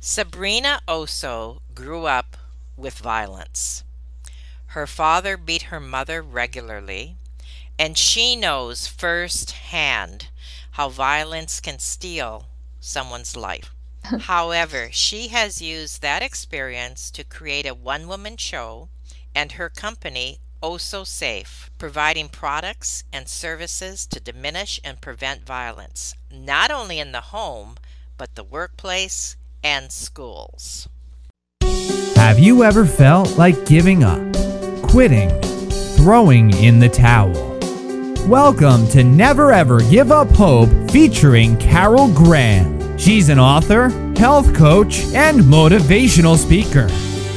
Sabrina Oso grew up with violence. Her father beat her mother regularly, and she knows firsthand how violence can steal someone's life. However, she has used that experience to create a one-woman show and her company, Oso Safe, providing products and services to diminish and prevent violence, not only in the home, but the workplace and schools. Have you ever felt like giving up, quitting, throwing in the towel? Welcome to Never Ever Give Up Hope, featuring Carol Graham. She's an author, health coach, and motivational speaker.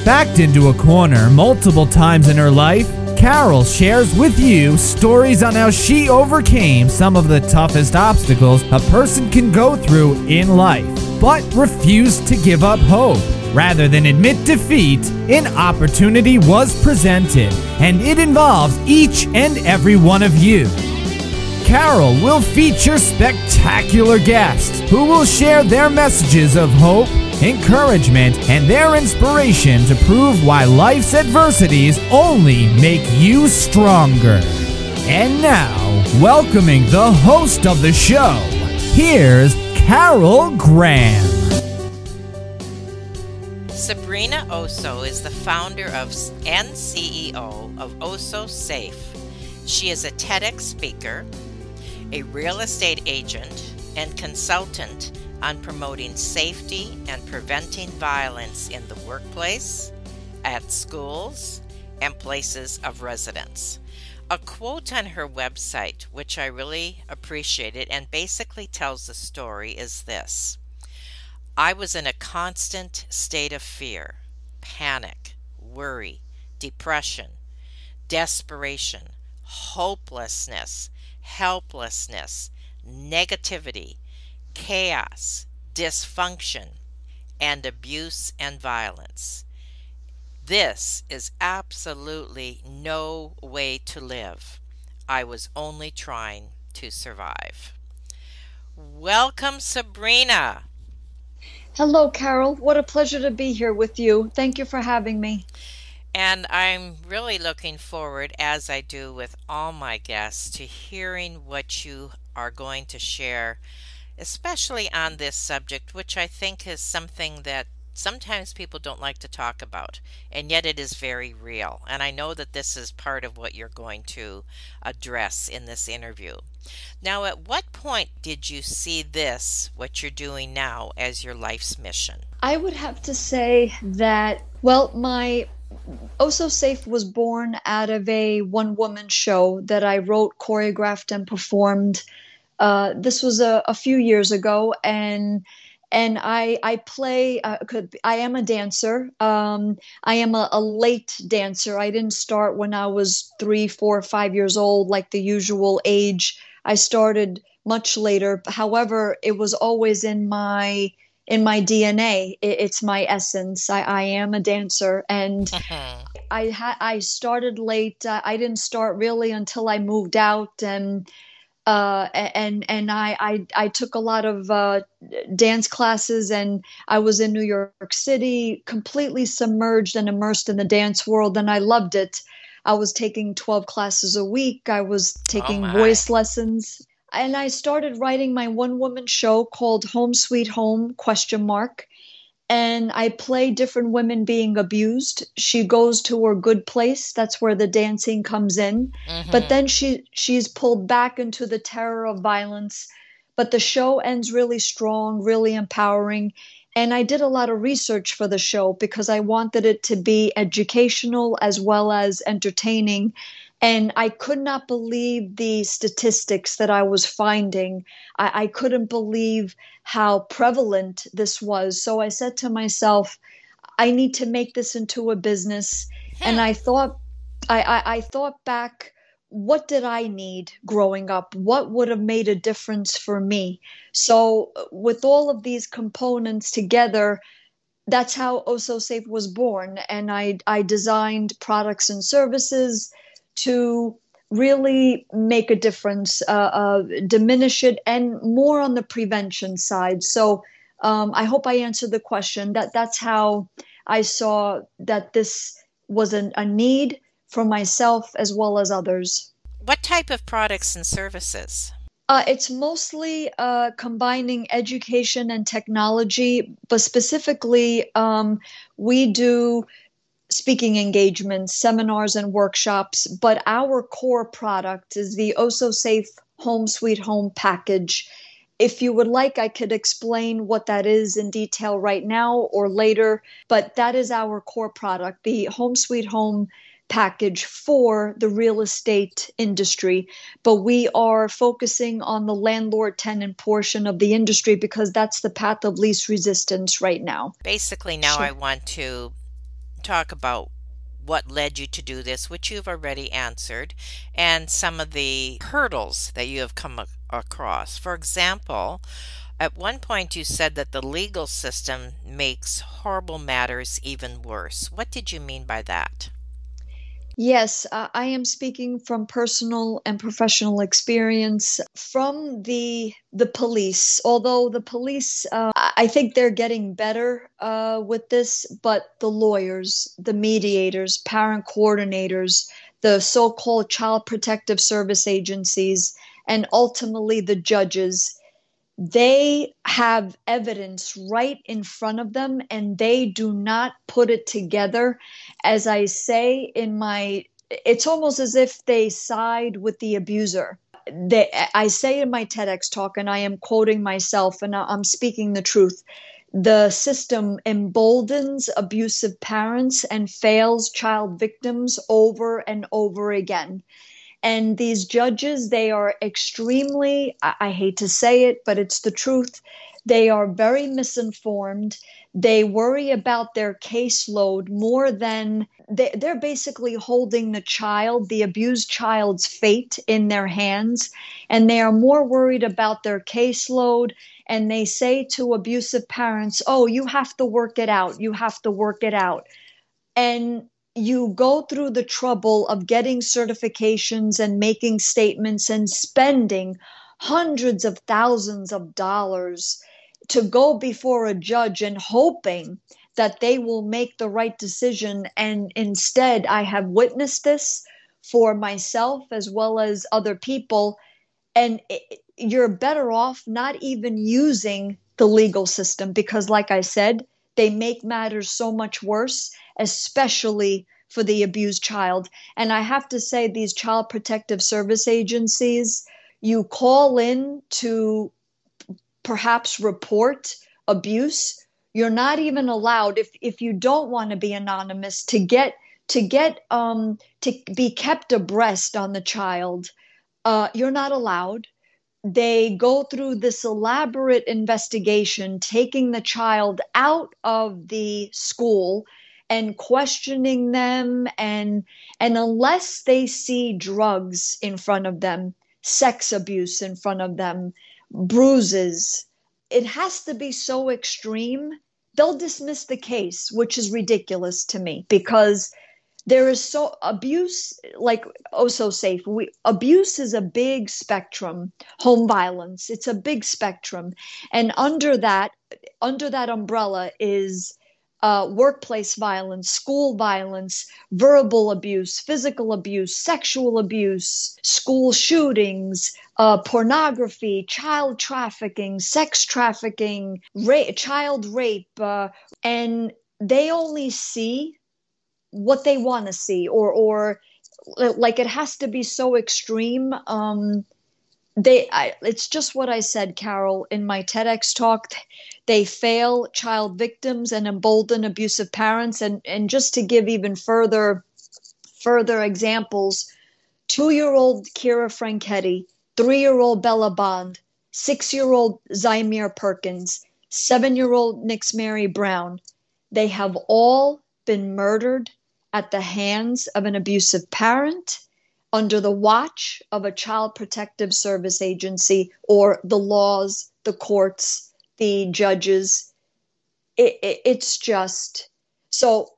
Backed into a corner multiple times in her life, Carol shares with you stories on how she overcame some of the toughest obstacles a person can go through in life, but refused to give up hope. Rather than admit defeat, an opportunity was presented, and it involves each and every one of you. Carol will feature spectacular guests who will share their messages of hope, encouragement, and their inspiration to prove why life's adversities only make you stronger. And now, welcoming the host of the show, here's Carol Graham. Sabrina Oso is the founder and CEO of Oso Safe. She is a TEDx speaker, a real estate agent, and consultant on promoting safety and preventing violence in the workplace, at schools, and places of residence. A quote on her website, which I really appreciated and basically tells the story, is this: "I was in a constant state of fear, panic, worry, depression, desperation, hopelessness, helplessness, negativity, chaos, dysfunction, and abuse and violence. This is absolutely no way to live. I was only trying to survive." Welcome, Sabrina. Hello, Carol. What a pleasure to be here with you. Thank you for having me. And I'm really looking forward, as I do with all my guests, to hearing what you are going to share, especially on this subject, which I think is something that sometimes people don't like to talk about, and yet it is very real. And I know that this is part of what you're going to address in this interview. Now, at what point did you see this, what you're doing now, as your life's mission? I would have to say that, well, my Oso Safe was born out of a one-woman show that I wrote, choreographed, and performed. This was a few years ago, and I am a dancer. I am a late dancer. I didn't start when I was 3, 4, 5 years old, like the usual age. I started much later. However, it was always in my DNA. It's my essence. I am a dancer, and I started late. I didn't start really until I moved out, and I took a lot of dance classes, and I was in New York City, completely submerged and immersed in the dance world, and I loved it. I was taking 12 classes a week. I was taking voice lessons, and I started writing my one-woman show called Home Sweet Home ? And I play different women being abused. She goes to her good place. That's where the dancing comes in. Mm-hmm. But then she's pulled back into the terror of violence. But the show ends really strong, really empowering. And I did a lot of research for the show because I wanted it to be educational as well as entertaining. And I could not believe the statistics that I was finding. I couldn't believe how prevalent this was. So I said to myself, I need to make this into a business. And I thought back, what did I need growing up? What would have made a difference for me? So with all of these components together, that's how Oso Safe was born. And I designed products and services to really make a difference, diminish it, and more on the prevention side. So I hope I answered the question. That's how I saw that this was a need for myself as well as others. What type of products and services? It's mostly combining education and technology, but specifically we do speaking engagements, seminars, and workshops, but our core product is the Oso Safe Home Sweet Home package. If you would like, I could explain what that is in detail right now or later, but that is our core product, the Home Sweet Home package for the real estate industry. But we are focusing on the landlord-tenant portion of the industry because that's the path of least resistance right now. Basically, now I want to talk about what led you to do this, which you've already answered, and some of the hurdles that you have come across. For example, at one point you said that the legal system makes horrible matters even worse. What did you mean by that? Yes, I am speaking from personal and professional experience from the police, although the police, I think they're getting better with this, but the lawyers, the mediators, parent coordinators, the so-called child protective service agencies, and ultimately the judges, they have evidence right in front of them and they do not put it together. As I say in my, it's almost as if they side with the abuser. I say in my TEDx talk, and I am quoting myself and I'm speaking the truth, the system emboldens abusive parents and fails child victims over and over again. And these judges, they are extremely, I hate to say it, but it's the truth. They are very misinformed. They worry about their caseload more than they're basically holding the child, the abused child's fate in their hands. And they are more worried about their caseload. And they say to abusive parents, oh, you have to work it out. You have to work it out. And you go through the trouble of getting certifications and making statements and spending hundreds of thousands of dollars to go before a judge and hoping that they will make the right decision. And instead, I have witnessed this for myself as well as other people. And you're better off not even using the legal system because, like I said, they make matters so much worse, especially for the abused child. And I have to say, these child protective service agencies, you call in to perhaps report abuse. You're not even allowed, if you don't want to be anonymous, to be kept abreast on the child. You're not allowed. They go through this elaborate investigation, taking the child out of the school and questioning them. And unless they see drugs in front of them, sex abuse in front of them, bruises, it has to be so extreme, they'll dismiss the case, which is ridiculous to me because there is so abuse, like Oso Safe. Abuse is a big spectrum. Home violence, it's a big spectrum. And under that umbrella is workplace violence, school violence, verbal abuse, physical abuse, sexual abuse, school shootings, pornography, child trafficking, sex trafficking, child rape. And they only see what they want to see, or like it has to be so extreme. It's just what I said, Carol, in my TEDx talk. They fail child victims and embolden abusive parents. And just to give even further examples, 2-year-old Kira Franchetti, 3-year-old Bella Bond, 6-year-old Zymir Perkins, 7-year-old Nix Mary Brown, they have all been murdered at the hands of an abusive parent under the watch of a child protective service agency or the laws, the courts, the judges. It's just, so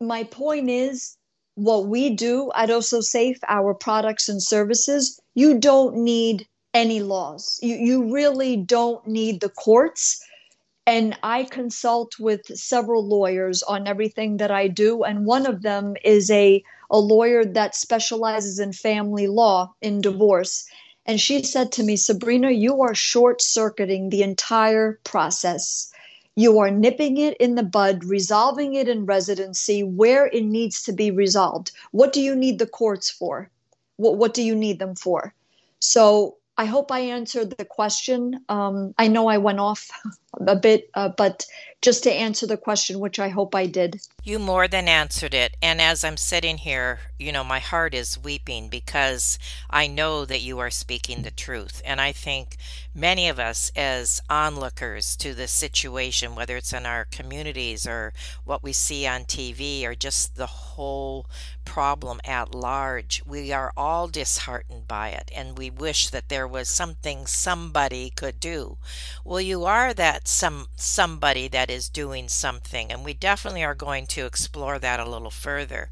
my point is what we do at Oso Safe, our products and services, you don't need any laws. You really don't need the courts. And I consult with several lawyers on everything that I do. And one of them is a lawyer that specializes in family law, in divorce. And she said to me, Sabrina, you are short-circuiting the entire process. You are nipping it in the bud, resolving it in residency where it needs to be resolved. What do you need the courts for? What do you need them for? So I hope I answered the question. I know I went off a bit, but just to answer the question, which I hope I did. You more than answered it. And as I'm sitting here, you know, my heart is weeping because I know that you are speaking the truth. And I think many of us as onlookers to this situation, whether it's in our communities or what we see on TV or just the whole problem at large, we are all disheartened by it. And we wish that there was something somebody could do. Well, you are that somebody that is doing something, and we definitely are going to explore that a little further.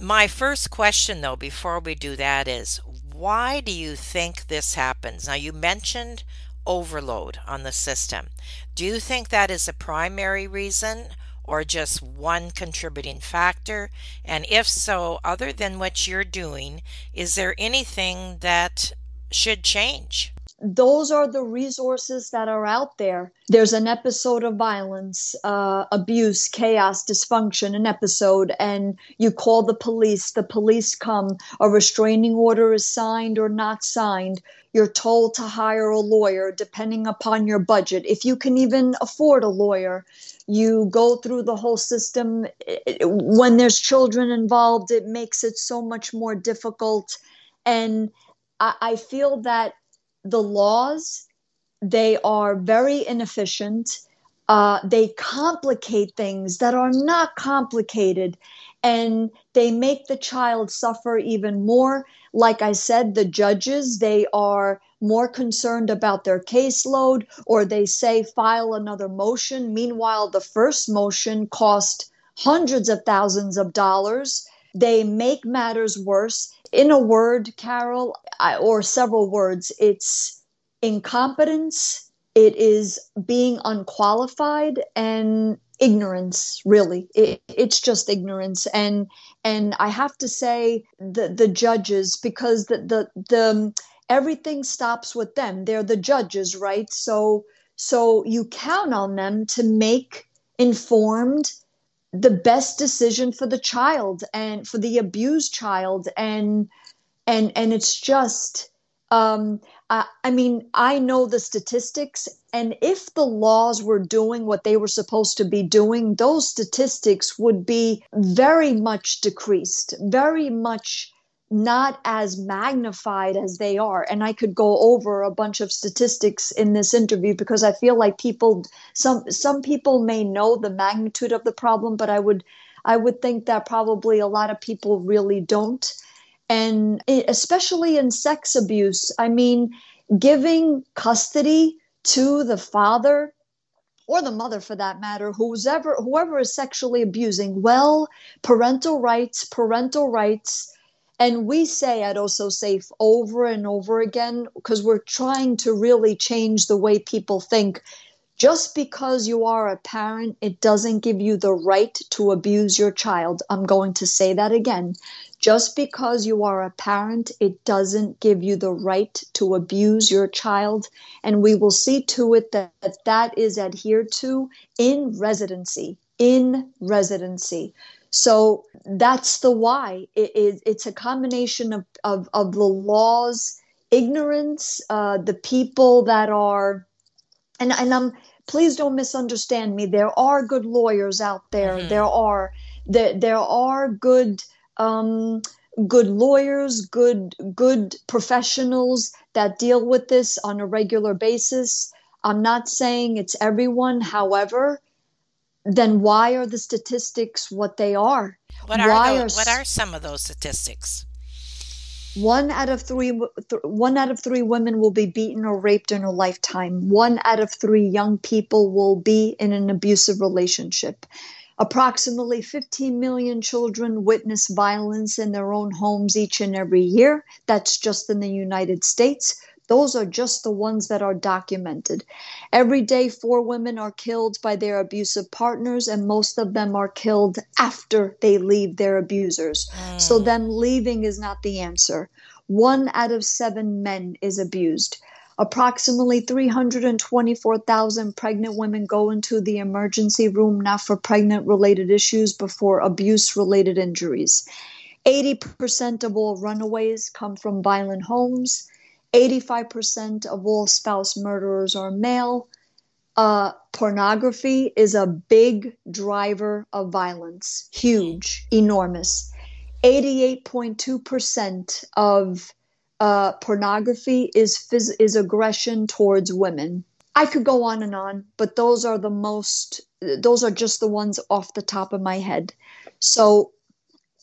My first question, though, before we do that is, why do you think this happens? Now, you mentioned overload on the system. Do you think that is a primary reason or just one contributing factor? And if so, other than what you're doing, is there anything that should change? Those are the resources that are out there. There's an episode of violence, abuse, chaos, dysfunction, an episode, and you call the police come, a restraining order is signed or not signed. You're told to hire a lawyer depending upon your budget. If you can even afford a lawyer, you go through the whole system. When there's children involved, it makes it so much more difficult. And I feel that the laws, they are very inefficient. They complicate things that are not complicated, and they make the child suffer even more. Like I said, the judges, they are more concerned about their caseload, or they say file another motion. Meanwhile, the first motion cost hundreds of thousands of dollars. They make matters worse. In a word, Carol, or several words, it's incompetence, it is being unqualified, and ignorance, really. It's just ignorance. And I have to say the judges, because the everything stops with them. They're the judges, right? So you count on them to make informed, the best decision for the child and for the abused child. And it's just, I mean, I know the statistics, and if the laws were doing what they were supposed to be doing, those statistics would be very much decreased, very much not as magnified as they are. And I could go over a bunch of statistics in this interview because I feel like people, some people may know the magnitude of the problem, but I would think that probably a lot of people really don't. And especially in sex abuse, I mean, giving custody to the father or the mother, for that matter, whoever is sexually abusing, well, parental rights. And we say at Oso Safe over and over again, because we're trying to really change the way people think, just because you are a parent, it doesn't give you the right to abuse your child. I'm going to say that again. Just because you are a parent, it doesn't give you the right to abuse your child. And we will see to it that is adhered to in residency. In residency. So that's the why. It's a combination of the laws, ignorance, the people that are, and please don't misunderstand me. There are good lawyers out there. Mm-hmm. There are good good lawyers, good professionals that deal with this on a regular basis. I'm not saying it's everyone. However, then why are the statistics what they are? What are some of those statistics? One out of three women will be beaten or raped in her lifetime. 1 out of 3 young people will be in an abusive relationship. Approximately 15 million children witness violence in their own homes each and every year. That's just in the United States. Those are just the ones that are documented. Every day, 4 women are killed by their abusive partners, and most of them are killed after they leave their abusers. So them leaving is not the answer. 1 out of 7 men is abused. Approximately 324,000 pregnant women go into the emergency room not for pregnant-related issues but for abuse-related injuries. 80% of all runaways come from violent homes. 85% of all spouse murderers are male. Pornography is a big driver of violence. Huge, enormous. 88.2% of pornography is aggression towards women. I could go on and on, but those are the most, those are just the ones off the top of my head. So,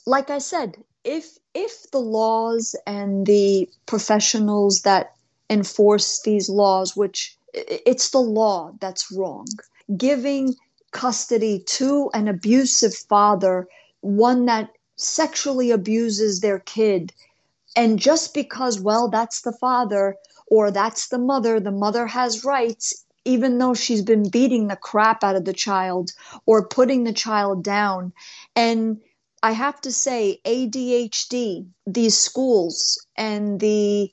like I said, if the laws and the professionals that enforce these laws, which it's the law that's wrong, giving custody to an abusive father, one that sexually abuses their kid, and just because, well, that's the father or that's the mother has rights, even though she's been beating the crap out of the child or putting the child down. And I have to say, ADHD, these schools and the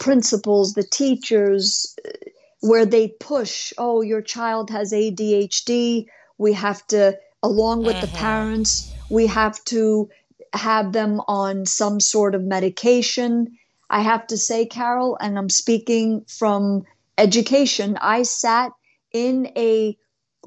principals, the teachers, where they push, oh, your child has ADHD, we have to, along with the parents, we have to have them on some sort of medication. I have to say, Carol, and I'm speaking from education, I sat in a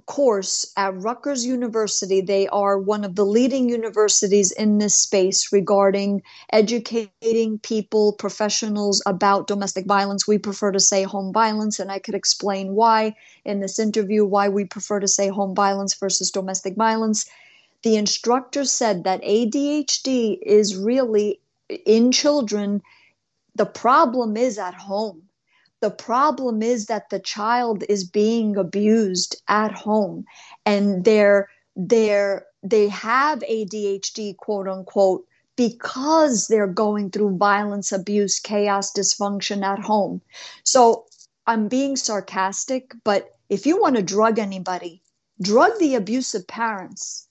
course at Rutgers University. They are one of the leading universities in this space regarding educating people, professionals about domestic violence. We prefer to say home violence, and I could explain why in this interview, why we prefer to say home violence versus domestic violence. The instructor said that ADHD is really in children. The problem is at home. The problem is that the child is being abused at home, and they have ADHD, quote unquote, because they're going through violence, abuse, chaos, dysfunction at home. So I'm being sarcastic, but if you want to drug anybody, drug the abusive parents.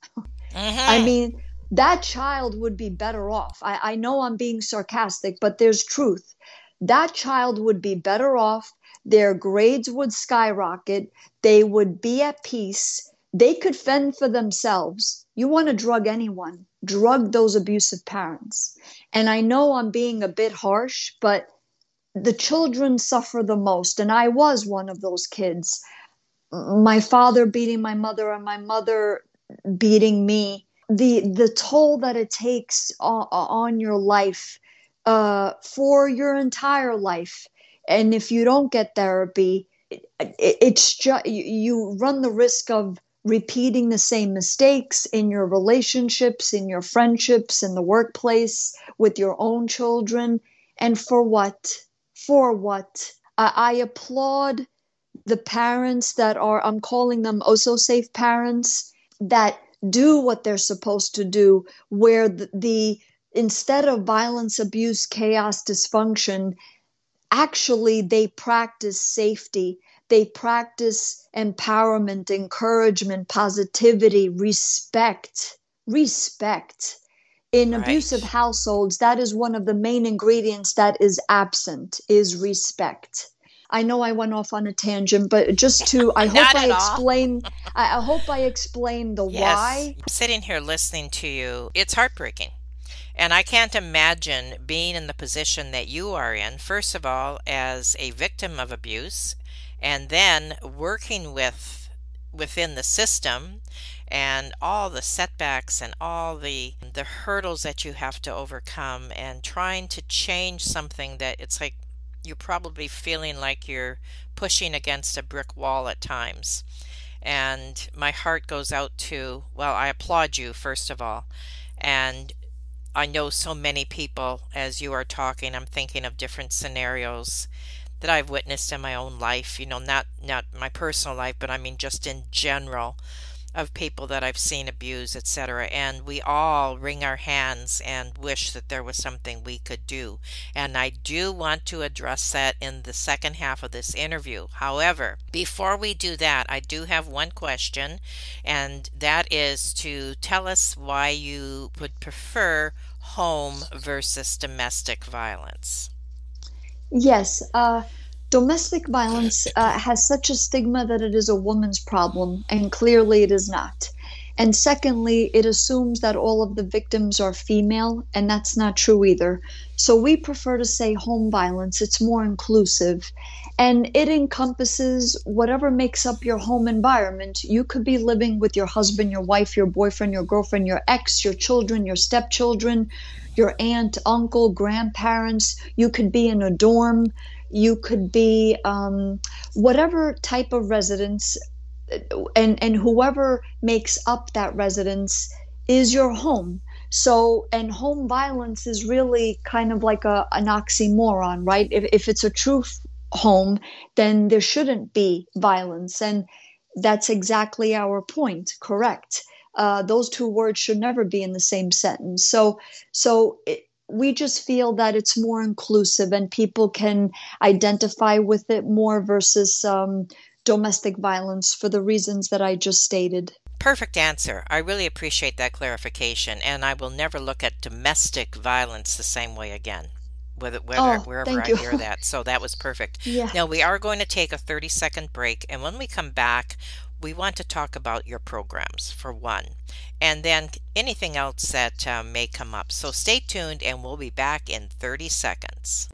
I mean, that child would be better off. I know I'm being sarcastic, but there's truth. That child would be better off. Their grades would skyrocket. They would be at peace. They could fend for themselves. You want to drug anyone, drug those abusive parents. And I know I'm being a bit harsh, but the children suffer the most. And I was one of those kids. My father beating my mother and my mother beating me. The toll that it takes on your life, for your entire life. And if you don't get therapy, it's just, you run the risk of repeating the same mistakes in your relationships, in your friendships, in the workplace, with your own children. And for what? For what? I applaud the parents that are, I'm calling them Oso Safe parents, that do what they're supposed to do, where the instead of violence, abuse, chaos, dysfunction, actually they practice safety. They practice empowerment, encouragement, positivity, respect, In abusive households, that is one of the main ingredients that is absent, is respect. I know I went off on a tangent, but just to, I hope I explained the why. Sitting here listening to you, it's heartbreaking. And I can't imagine being in the position that you are in, first of all, as a victim of abuse, and then working within the system and all the setbacks and all the hurdles that you have to overcome, and trying to change something that it's like you're probably feeling like you're pushing against a brick wall at times. And my heart goes out to, well, I applaud you, first of all. And I know so many people, as you are talking, I'm thinking of different scenarios that I've witnessed in my own life, you know, not my personal life, but I mean just in general, of people that I've seen abused, etc. And we all wring our hands and wish that there was something we could do. And I do want to address that in the second half of this interview. However, before we do that, I do have one question, and that is to tell us why you would prefer home versus domestic violence. Yes. Domestic violence has such a stigma that it is a woman's problem, and clearly it is not. And secondly, it assumes that all of the victims are female, and that's not true either. So we prefer to say home violence. It's more inclusive, and it encompasses whatever makes up your home environment. You could be living with your husband, your wife, your boyfriend, your girlfriend, your ex, your children, your stepchildren, your aunt, uncle, grandparents. You could be in a dorm. You could be whatever type of residence, and whoever makes up that residence is your home. So, and home violence is really kind of like an oxymoron, right? If it's a true home, then there shouldn't be violence. And that's exactly our point, correct? Those two words should never be in the same sentence. We just feel that it's more inclusive and people can identify with it more versus domestic violence for the reasons that I just stated. Perfect answer. I really appreciate that clarification, and I will never look at domestic violence the same way again. Wherever I hear that. So that was perfect. Yeah. Now we are going to take a 30-second break, and when we come back, we want to talk about your programs, for one, and then anything else that may come up. So stay tuned, and we'll be back in 30 seconds.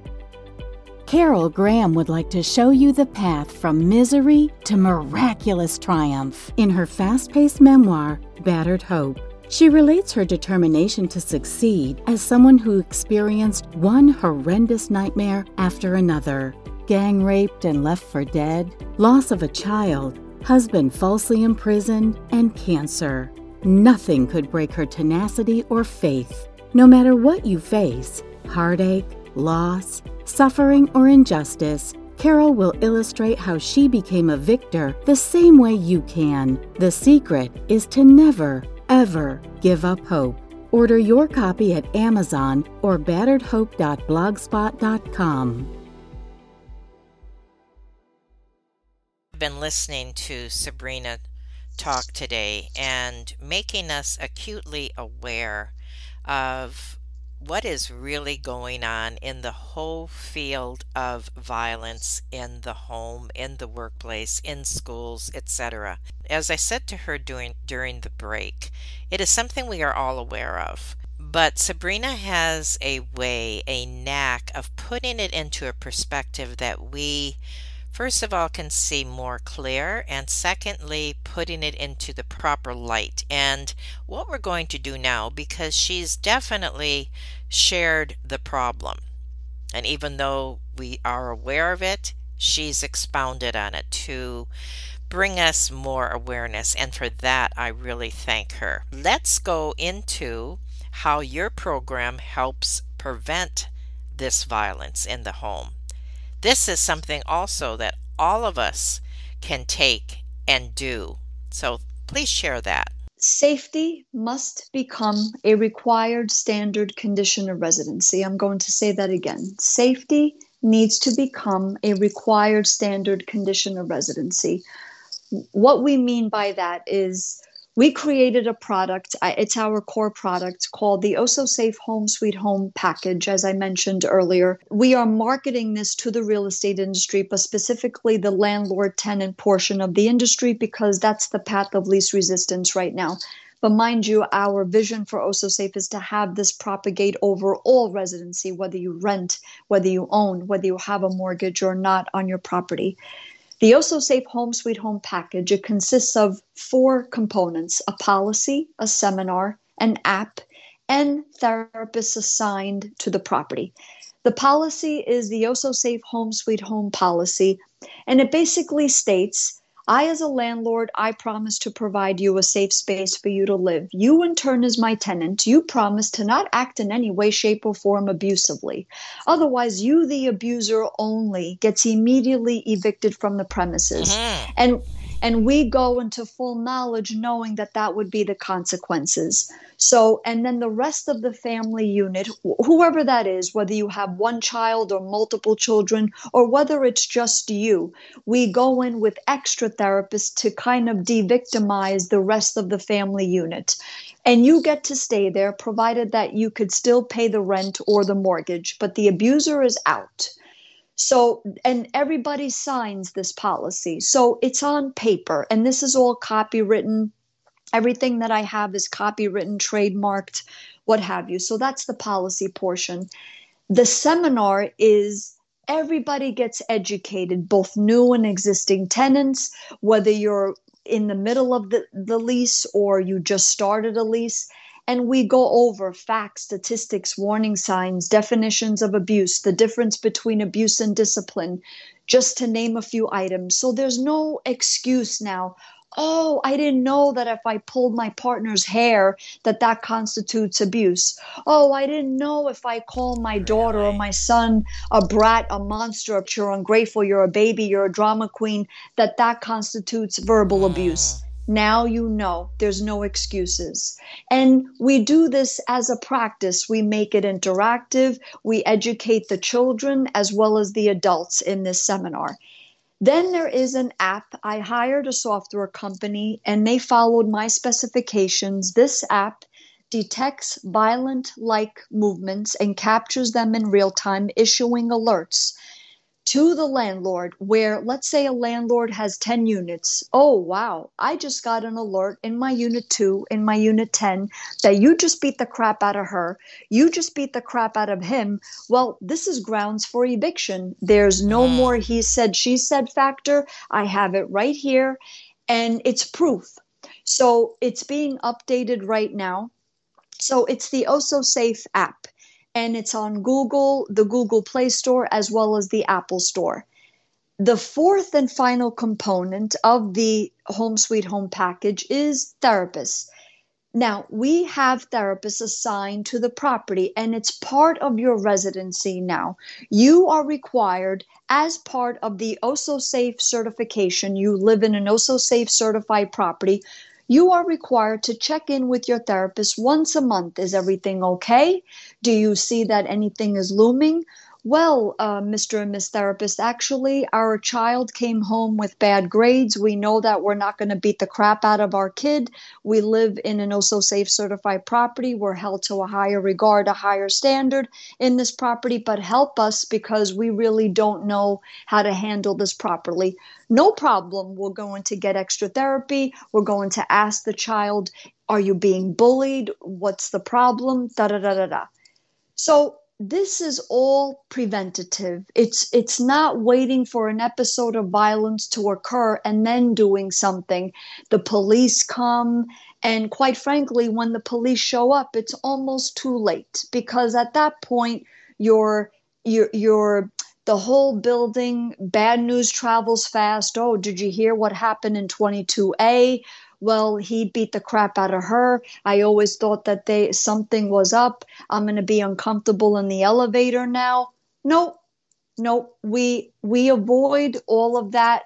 Carol Graham would like to show you the path from misery to miraculous triumph in her fast-paced memoir, Battered Hope. She relates her determination to succeed as someone who experienced one horrendous nightmare after another. Gang raped and left for dead, loss of a child, husband falsely imprisoned, and cancer. Nothing could break her tenacity or faith. No matter what you face, heartache, loss, suffering, or injustice, Carol will illustrate how she became a victor the same way you can. The secret is to never, ever give up hope. Order your copy at Amazon or batteredhope.blogspot.com. Been listening to Sabrina talk today and making us acutely aware of what is really going on in the whole field of violence in the home, in the workplace, in schools, etc. As I said to her during the break, it is something we are all aware of. But Sabrina has a knack of putting it into a perspective that we first of all can see more clear, and secondly putting it into the proper light. And what we're going to do now, because she's definitely shared the problem, and even though we are aware of it, she's expounded on it to bring us more awareness, and for that I really thank her. Let's go into how your program helps prevent this violence in the home. This is something also that all of us can take and do. So please share that. Safety must become a required standard condition of residency. I'm going to say that again. Safety needs to become a required standard condition of residency. What we mean by that is we created a product. It's our core product called the Oso Safe Home Sweet Home package, as I mentioned earlier. We are marketing this to the real estate industry, but specifically the landlord-tenant portion of the industry, because that's the path of least resistance right now. But mind you, our vision for Oso Safe is to have this propagate over all residency, whether you rent, whether you own, whether you have a mortgage or not on your property. The Oso Safe Home Sweet Home package, it consists of four components: a policy, a seminar, an app, and therapists assigned to the property. The policy is the Oso Safe Home Sweet Home policy, and it basically states, I as a landlord, I promise to provide you a safe space for you to live. You in turn as my tenant, you promise to not act in any way, shape, or form abusively. Otherwise, you, the abuser only, gets immediately evicted from the premises. Mm-hmm. And And we go into full knowledge knowing that that would be the consequences. So, and then the rest of the family unit, whoever that is, whether you have one child or multiple children, or whether it's just you, we go in with extra therapists to kind of de-victimize the rest of the family unit. And you get to stay there, provided that you could still pay the rent or the mortgage, but the abuser is out. So, and everybody signs this policy. So it's on paper, and this is all copywritten. Everything that I have is copywritten, trademarked, what have you. So that's the policy portion. The seminar is everybody gets educated, both new and existing tenants, whether you're in the middle of the lease or you just started a lease. And we go over facts, statistics, warning signs, definitions of abuse, the difference between abuse and discipline, just to name a few items. So there's no excuse now. Oh, I didn't know that if I pulled my partner's hair, that constitutes abuse. Oh, I didn't know if I call my daughter or my son a brat, a monster, you're ungrateful, you're a baby, you're a drama queen, that constitutes verbal abuse. Now you know, there's no excuses. And we do this as a practice. We make it interactive. We educate the children as well as the adults in this seminar. Then there is an app. I hired a software company and they followed my specifications. This app detects violent-like movements and captures them in real time, issuing alerts to the landlord, where let's say a landlord has 10 units. Oh, wow, I just got an alert in my unit 2, in my unit 10, that you just beat the crap out of her. You just beat the crap out of him. Well, this is grounds for eviction. There's no more he said, she said factor. I have it right here, and it's proof. So it's being updated right now. So it's the Oso Safe app. And it's on Google, the Google Play Store, as well as the Apple Store. The fourth and final component of the Home Sweet Home package is therapists. Now, we have therapists assigned to the property, and it's part of your residency now. You are required, as part of the Oso Safe certification, you live in an Oso Safe certified property, you are required to check in with your therapist once a month. Is everything okay? Do you see that anything is looming? Well, Mr. and Ms. Therapist, actually, our child came home with bad grades. We know that we're not going to beat the crap out of our kid. We live in an Oso Safe certified property. We're held to a higher regard, a higher standard in this property, but help us because we really don't know how to handle this properly. No problem. We're going to get extra therapy. We're going to ask the child, are you being bullied? What's the problem? Da-da-da-da-da. So this is all preventative. It's not waiting for an episode of violence to occur and then doing something. The police come, and quite frankly, when the police show up, it's almost too late, because at that point, you're the whole building, bad news travels fast. Oh, did you hear what happened in 22A? Well, he beat the crap out of her. I always thought that something was up. I'm going to be uncomfortable in the elevator now. No, we avoid all of that.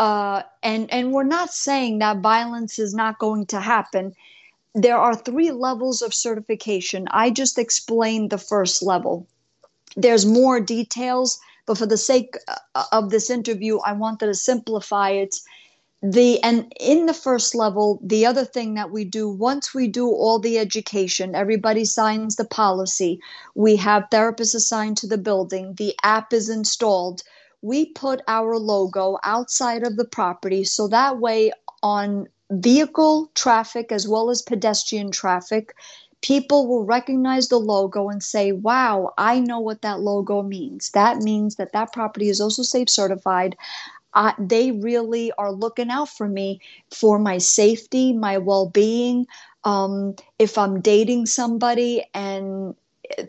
And we're not saying that violence is not going to happen. There are 3 levels of certification. I just explained the first level. There's more details, but for the sake of this interview, I wanted to simplify it. And in the first level, the other thing that we do, once we do all the education, everybody signs the policy. We have therapists assigned to the building. The app is installed. We put our logo outside of the property, so that way on vehicle traffic as well as pedestrian traffic, people will recognize the logo and say, wow, I know what that logo means. That means that property is Oso Safe certified. They really are looking out for me, for my safety, my well-being. If I'm dating somebody and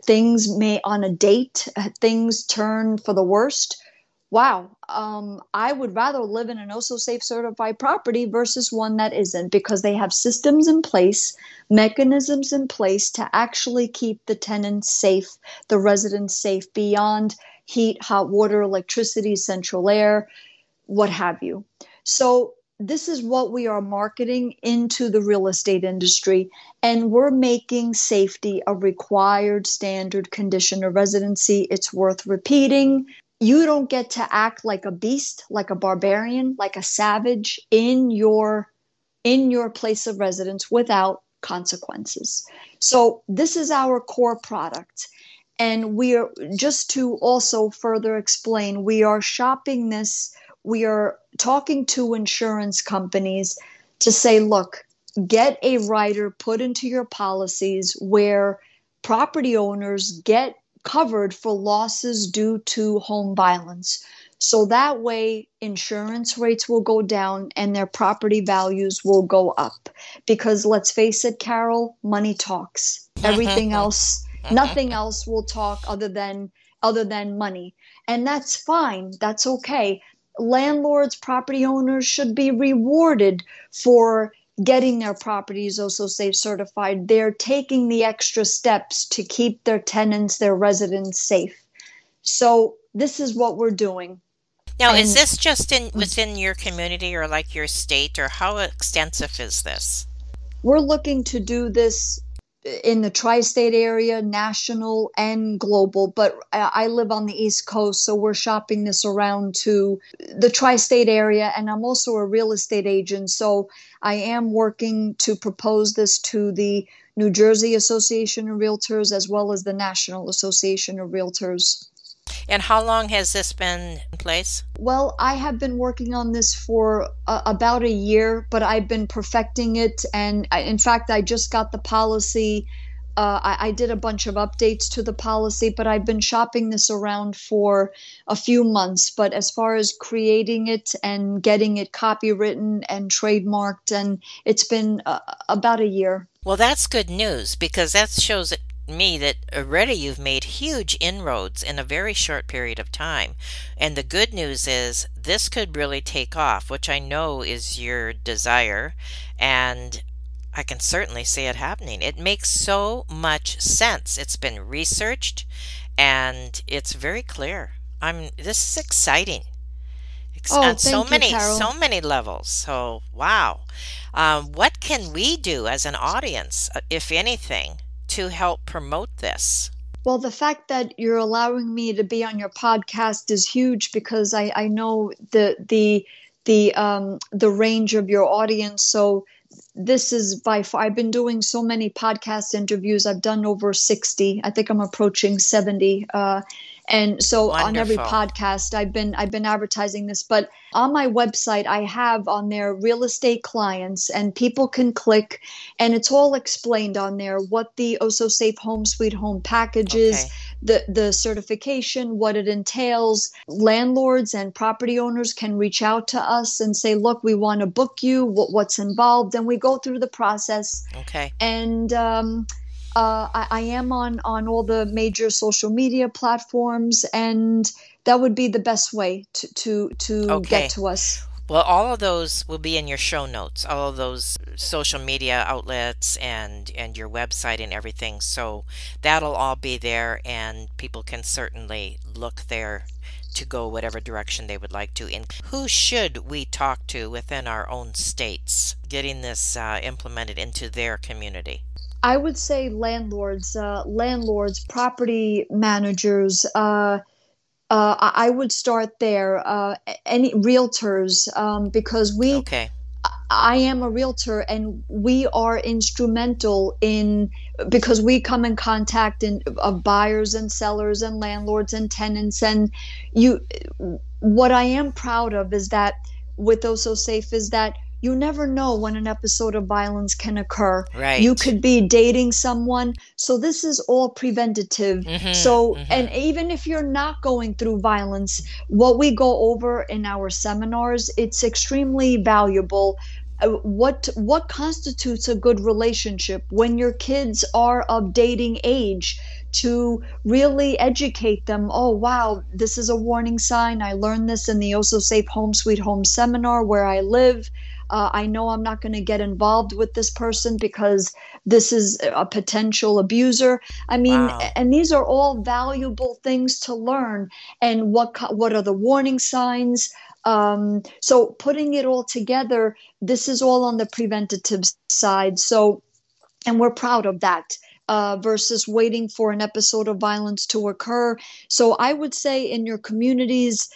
things turn for the worst, wow, I would rather live in an Oso Safe certified property versus one that isn't, because they have systems in place, mechanisms in place to actually keep the tenants safe, the residents safe beyond heat, hot water, electricity, central air, what have you. So this is what we are marketing into the real estate industry, and we're making safety a required standard condition of residency. It's worth repeating. You don't get to act like a beast, like a barbarian, like a savage in your place of residence without consequences. So this is our core product. And we are, just to also further explain, we are shopping this. We are talking to insurance companies to say, look, get a rider put into your policies where property owners get covered for losses due to home violence. So that way, insurance rates will go down and their property values will go up. Because let's face it, Carol, money talks. Everything else, nothing else will talk other than money. And that's fine. That's okay. Landlords, property owners should be rewarded for getting their properties Oso Safe certified. They're taking the extra steps to keep their tenants, their residents safe. So this is what we're doing. Now, and is this just within your community or like your state, or how extensive is this? We're looking to do this in the tri-state area, national and global, but I live on the East Coast, so we're shopping this around to the tri-state area, and I'm also a real estate agent, so I am working to propose this to the New Jersey Association of Realtors as well as the National Association of Realtors. And how long has this been in place? Well, I have been working on this for about a year, but I've been perfecting it. And in fact, I just got the policy. I did a bunch of updates to the policy, but I've been shopping this around for a few months. But as far as creating it and getting it copywritten and trademarked, and it's been about a year. Well, that's good news, because that shows it me that already you've made huge inroads in a very short period of time. And the good news is this could really take off, which I know is your desire. And I can certainly see it happening. It makes so much sense. It's been researched and it's very clear. This is exciting. On so many levels. So, wow. What can we do as an audience, if anything, to help promote this? Well, the fact that you're allowing me to be on your podcast is huge, because I know the range of your audience. So this is by far, I've been doing so many podcast interviews. I've done over 60. I think I'm approaching 70. And so wonderful. On every podcast, I've been advertising this. But on my website, I have on there real estate clients, and people can click, and it's all explained on there what the Oso Safe Home Sweet Home package is, okay, the certification, what it entails. Landlords and property owners can reach out to us and say, look, we want to book you, what's involved, and we go through the process. Okay. And I am on all the major social media platforms, and that would be the best way to okay, get to us. Well, all of those will be in your show notes, all of those social media outlets and your website and everything. So that'll all be there, and people can certainly look there to go whatever direction they would like to. And who should we talk to within our own states getting this implemented into their community? I would say landlords, property managers. I would start there. Any realtors, because we. Okay. I am a realtor, and we are instrumental in, because we come in contact of buyers and sellers and landlords and tenants. And you, what I am proud of is that with Oso Safe is that you never know when an episode of violence can occur. Right. You could be dating someone. So this is all preventative. Mm-hmm, so, mm-hmm. And even if you're not going through violence, what we go over in our seminars, it's extremely valuable. What constitutes a good relationship when your kids are of dating age, to really educate them. Oh, wow, this is a warning sign. I learned this in the Oso Safe Home Sweet Home seminar where I live. I know I'm not going to get involved with this person because this is a potential abuser. I mean, wow. And these are all valuable things to learn. And what are the warning signs? So putting it all together, this is all on the preventative side. So, and we're proud of that. Versus waiting for an episode of violence to occur. So I would say in your communities,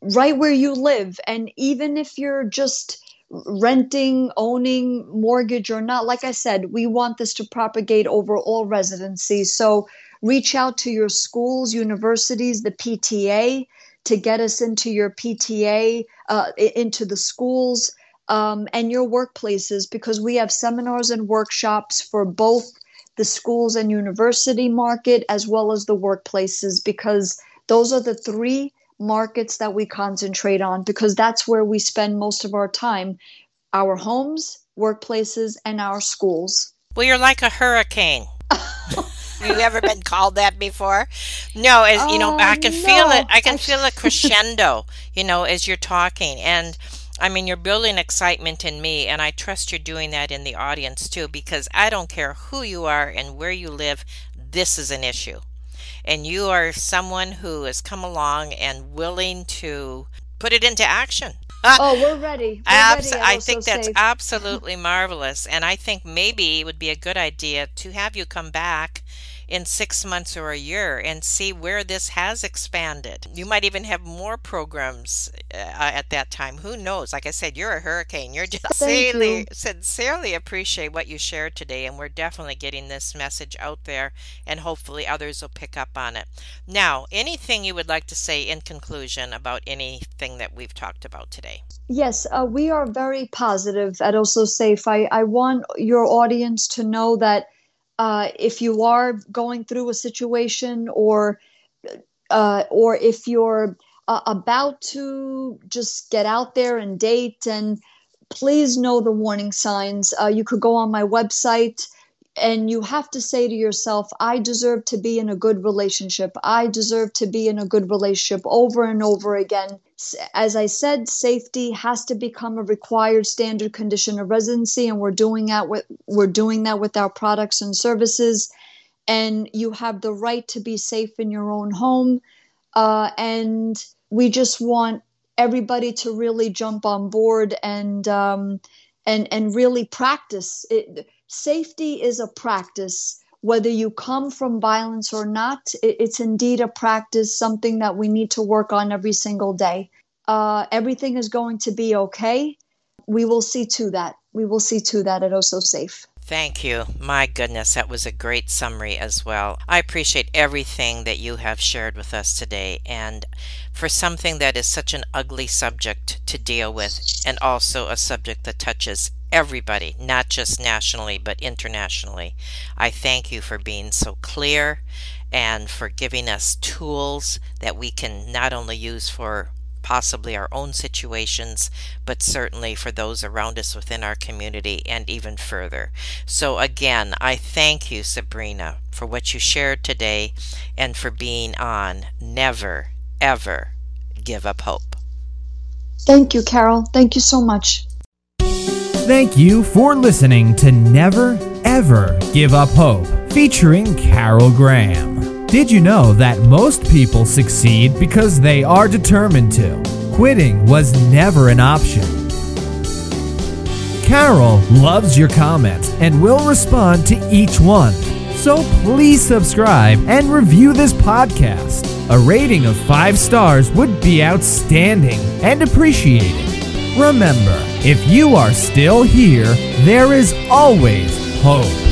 right where you live, and even if you're just renting, owning, mortgage or not, like I said, we want this to propagate over all residencies. So reach out to your schools, universities, the PTA, to get us into your PTA, into the schools and your workplaces, because we have seminars and workshops for both the schools and university market, as well as the workplaces, because those are the three markets that we concentrate on, because that's where we spend most of our time, our homes, workplaces, and our schools. Well, you're like a hurricane. You've ever been called that before? No, as you know, I can feel it. I can feel a crescendo, you know, as you're talking. And I mean, you're building excitement in me, and I trust you're doing that in the audience too, because I don't care who you are and where you live, this is an issue. And you are someone who has come along and willing to put it into action. We're ready. We're ready. I think that's absolutely marvelous. And I think maybe it would be a good idea to have you come back in 6 months or a year and see where this has expanded. You might even have more programs at that time. Who knows? Like I said, you're a hurricane. You're just sincerely appreciate what you shared today, and we're definitely getting this message out there, and hopefully others will pick up on it. Now, anything you would like to say in conclusion about anything that we've talked about today? Yes, we are very positive at Oso Safe. I want your audience to know that if you are going through a situation, or if you're about to just get out there and date, and please know the warning signs. You could go on my website, and you have to say to yourself, I deserve to be in a good relationship. I deserve to be in a good relationship, over and over again. As I said, safety has to become a required standard condition of residency, and we're doing that with our products and services. And you have the right to be safe in your own home. And we just want everybody to really jump on board and really practice it. Safety is a practice, whether you come from violence or not. It's indeed a practice, something that we need to work on every single day. Everything is going to be okay. We will see to that. We will see to that at Oso Safe. Thank you. My goodness, that was a great summary as well. I appreciate everything that you have shared with us today, and for something that is such an ugly subject to deal with, and also a subject that touches everybody, not just nationally, but internationally. I thank you for being so clear and for giving us tools that we can not only use for possibly our own situations, but certainly for those around us within our community and even further. So again, I thank you, Sabrina, for what you shared today and for being on Never, Ever Give Up Hope. Thank you, Carol. Thank you so much. Thank you for listening to Never, Ever Give Up Hope, featuring Carol Graham. Did you know that most people succeed because they are determined to? Quitting was never an option. Carol loves your comments and will respond to each one. So please subscribe and review this podcast. A rating of 5 stars would be outstanding and appreciated. Remember, if you are still here, there is always hope.